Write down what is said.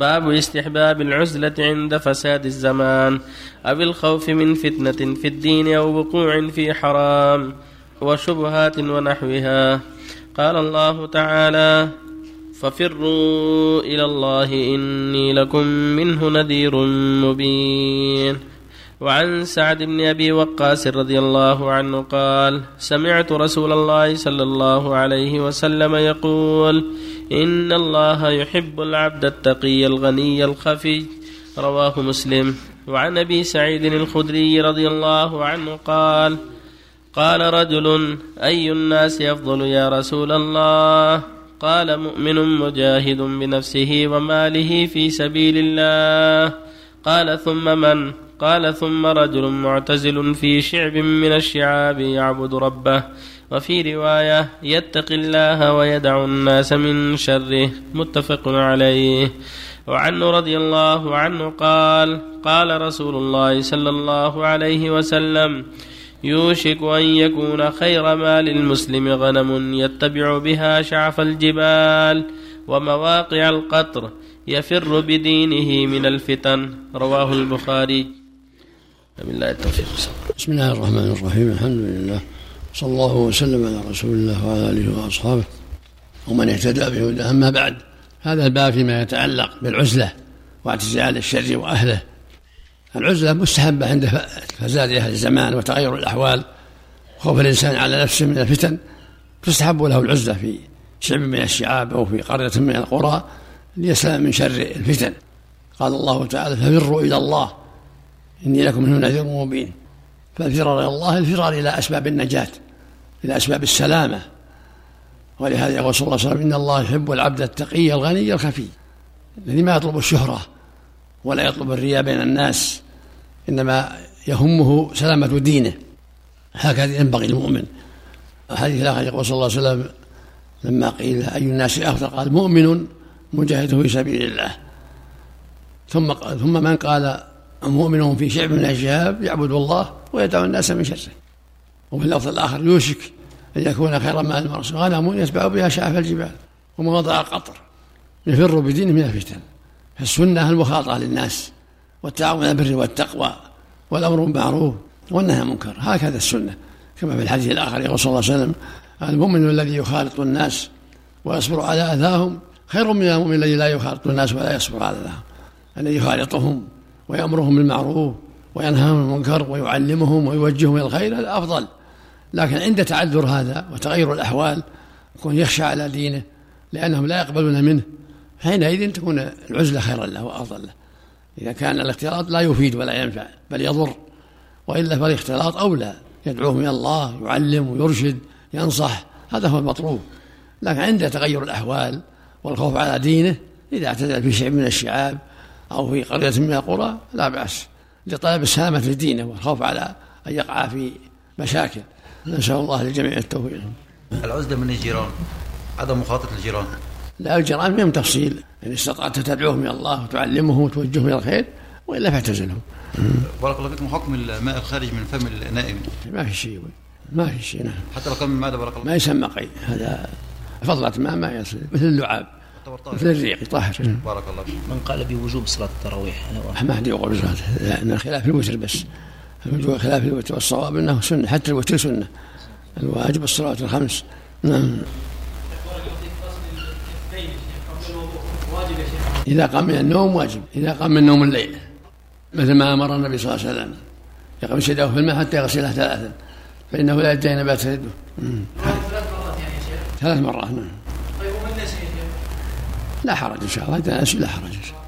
باب استحباب العزلة عند فساد الزمان أو الخوف من فتنة في الدين أو وقوع في حرام وشبهات ونحوها. قال الله تعالى: ففروا إلى الله إني لكم منه نذير مبين. وعن سعد بن أبي وقاص رضي الله عنه قال: سمعت رسول الله صلى الله عليه وسلم يقول: إن الله يحب العبد التقي الغني الخفي. رواه مسلم. وعن أبي سعيد الخدري رضي الله عنه قال: قال رجل: أي الناس أفضل يا رسول الله؟ قال: مؤمن مجاهد بنفسه وماله في سبيل الله. قال: ثم من؟ قال: ثم رجل معتزل في شعب من الشعاب يعبد ربه. وفي رواية: يتقي الله ويدع الناس من شره. متفق عليه. وعنه رضي الله عنه قال: قال رسول الله صلى الله عليه وسلم: يوشك أن يكون خير ما للمسلم غنم يتبع بها شعف الجبال ومواقع القطر يفر بدينه من الفتن. رواه البخاري. بالله التوفيق. بسم الله الرحمن الرحيم. الحمد لله صلى الله وسلم على رسول الله وعلى آله وأصحابه ومن اهتدى بهداه. أما بعد، هذا الباب فيما يتعلق بالعزلة واعتزال الشر وأهله. العزلة مستحبة عند فساد أهل الزمان وتغير الأحوال، خوف الإنسان على نفسه من الفتن. تستحب له العزلة في شعب من الشعاب أو في قرية من القرى ليسلم من شر الفتن. قال الله تعالى: ففروا إلى الله إني لكم منه نذير مبين. فالفرار إلى الله الفرار إلى أسباب النجاة، إلى أسباب السلامة. ولهذا يقول صلى الله عليه وسلم: إن الله يحب العبد التقي الغني الخفي، الذي ما يطلب الشهرة ولا يطلب الرياء بين الناس، إنما يهمه سلامة دينه. هكذا ينبغي المؤمن. الحديث الآخر يقول صلى الله عليه وسلم لما قيل: أي الناس أفضل؟ قال: مؤمن مجاهد في سبيل الله. ثم من؟ قال: مؤمن في شعب من الشهاب يعبد الله ويدعو الناس من شره. وفي اللفظ الآخر: يوشك أن يكون خير ما المرسل غنم يتبع بها شعف الجبال ومواضع القطر يفر بدينه من الفتن. السنة المخاطرة للناس والتعاون على البر والتقوى والأمر بالمعروف والنهي عن المنكر. هكذا السنة، كما في الحديث الآخر يقول صلى الله عليه وسلم: المؤمن الذي يخالط الناس ويصبر على أذاهم خير من المؤمن الذي لا يخالط الناس ولا يصبر على أذاهم، الذي يخالطهم ويأمرهم بالمعروف وينهاهم عن المنكر ويعلمهم ويوجههم إلى الخير، هذا أفضل. لكن عند تعذر هذا وتغير الأحوال يكون يخشى على دينه لأنهم لا يقبلون منه، حينئذ تكون العزلة خيرا له وأفضل له. إذا كان الاختلاط لا يفيد ولا ينفع بل يضر، وإلا فالاختلاط أولى، يدعوهم إلى الله، يعلم ويرشد ينصح، هذا هو المطلوب. لكن عند تغير الأحوال والخوف على دينه، إذا اعتزل في شعب من الشعاب أو في قرية من القرى لا بأس، لطلب السلامة في دينه والخوف على أن يقع في مشاكل. نسأل الله للجميع التوفيق. العزلة من الجيران، عدم مخاطرة الجيران. لا، الجيران منهم تفصيل، إن يعني استطعت تدعوهم إلى الله وتعلمهم وتوجههم إلى الخير، وإلا فاعتزلهم. بارك الله فيكم. حكم الماء الخارج من فم النائم؟ ما في شيء نعم. حتى لو كان من معدة؟ بارك الله، ما يسمى قي، هذا فضلة ماء ما يصل، مثل اللعاب، مثل الريق، طاهر. بارك الله فيكم. من قال بوجوب صلاة التراويح؟ ما حد يقول صلاة، لأن خلاف الوتر، بس خلاف الوتر، والصواب أنه سنة، حتى الوتر سنة، الواجب الصلاة الخمس. نعم. إذا قام من النوم واجب، إذا قام من النوم الليل، مثل ما أمر النبي صلى الله عليه وسلم: يقمش يده في الماء حتى يغسلها ثلاثا، فإنه لا يدعي نبات يده. ثلاث مرات. نعم. طيب، ومن نسي؟ لا حرج إن شاء الله، إذا نسي لا حرج إن شاء الله.